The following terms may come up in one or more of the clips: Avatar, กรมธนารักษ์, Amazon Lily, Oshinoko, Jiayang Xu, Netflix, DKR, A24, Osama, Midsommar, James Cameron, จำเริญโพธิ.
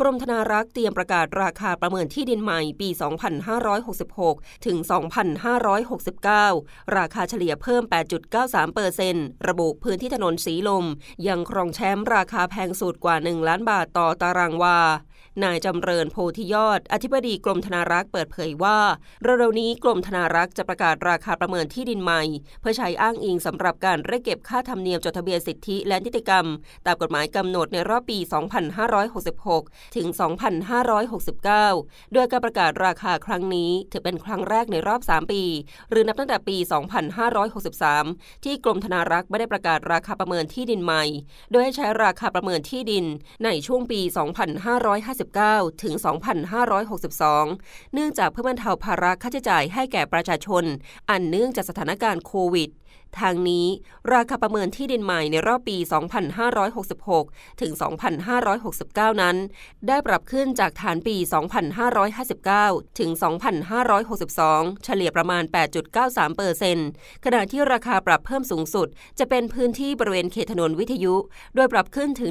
กรมธนารักษ์เตรียมประกาศราคาประเมินที่ดินใหม่ปี 2566 ถึง 2569 ราคาเฉลี่ยเพิ่ม 8.93% ระบุพื้นที่ถนนสีลมยังครองแชมป์ราคาแพงสุดกว่า 1 ล้านบาทต่อตารางวานายจำเริญโพธิยอดอธิบดีกรมธนารักษ์เปิดเผยว่าเร็วๆนี้กรมธนารักษ์จะประกาศราคาประเมินที่ดินใหม่เพื่อใช้อ้างอิงสำหรับการเรียกเก็บค่าธรรมเนียมจดทะเบียนสิทธิและนิติกรรมตามกฎหมายกำหนดในรอบปี 2566 ถึง 2569 โดยการประกาศราคาครั้งนี้ถือเป็นครั้งแรกในรอบ 3 ปีหรือนับตั้งแต่ปี 2563 ที่กรมธนารักษ์ไม่ได้ประกาศราคาประเมินที่ดินใหม่โดยให้ใช้ราคาประเมินที่ดินในช่วงปี 2559ถึง 2562 เนื่องจากเพื่อบรรเทาภาระค่าใช้จ่ายให้แก่ประชาชนอันเนื่องจากสถานการณ์โควิดทางนี้ราคาประเมินที่ดินใหม่ในรอบปี 2566 ถึง 2569 นั้นได้ปรับขึ้นจากฐานปี 2559 ถึง 2562 เฉลี่ยประมาณ 8.93% ขณะที่ราคาปรับเพิ่มสูงสุดจะเป็นพื้นที่บริเวณเขตถนนวิทยุโดยปรับขึ้นถึง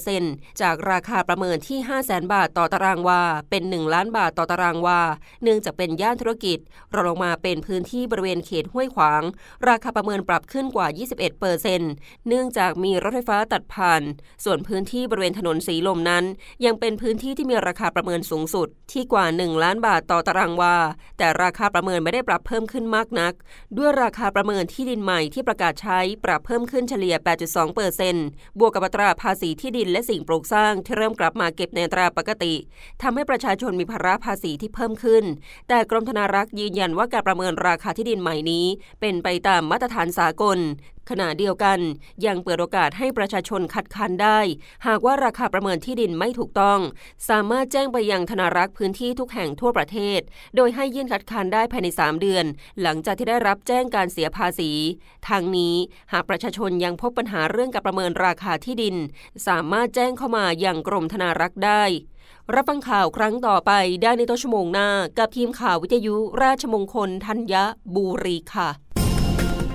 100% จากราคาประเมินที่ 500,000 บาทต่อตารางวาเป็น 1 ล้านบาทต่อตารางวาเนื่องจากเป็นย่านธุรกิจรองลงมาเป็นพื้นที่บริเวณเขตห้วยขวางราคาประเมินปรับขึ้นกว่า 21% เนื่องจากมีรถไฟฟ้าตัดผ่านส่วนพื้นที่บริเวณถนนสีลมนั้นยังเป็นพื้นที่ที่มีราคาประเมินสูงสุดที่กว่า 1 ล้านบาทต่อตารางวาแต่ราคาประเมินไม่ได้ปรับเพิ่มขึ้นมากนักด้วยราคาประเมินที่ดินใหม่ที่ประกาศใช้ปรับเพิ่มขึ้นเฉลี่ย 8.2% บวกกับอัตราภาษีที่ดินและสิ่งปลูกสร้างที่เริ่มกลับมาเก็บในอัตราปกติทำให้ประชาชนมีภาระภาษีที่เพิ่มขึ้นแต่กรมธนารักษ์ยืนยันว่าการประเมินราคาที่ดินใหม่นี้เป็นไปตามมาตรฐานสากลขณะเดียวกันยังเปิดโอกาสให้ประชาชนคัดค้านได้หากว่าราคาประเมินที่ดินไม่ถูกต้องสามารถแจ้งไปยังธนารักษ์พื้นที่ทุกแห่งทั่วประเทศโดยให้ยื่นคัดค้านได้ภายใน3เดือนหลังจากที่ได้รับแจ้งการเสียภาษีทางนี้หากประชาชนยังพบปัญหาเรื่องการประเมินราคาที่ดินสามารถแจ้งเข้ามายังกรมธนารักษ์ได้รับฟังข่าวครั้งต่อไปได้ในต้นชั่วโมงหน้ากับทีมข่าววิทยุราชมงคลธัญบุรีค่ะ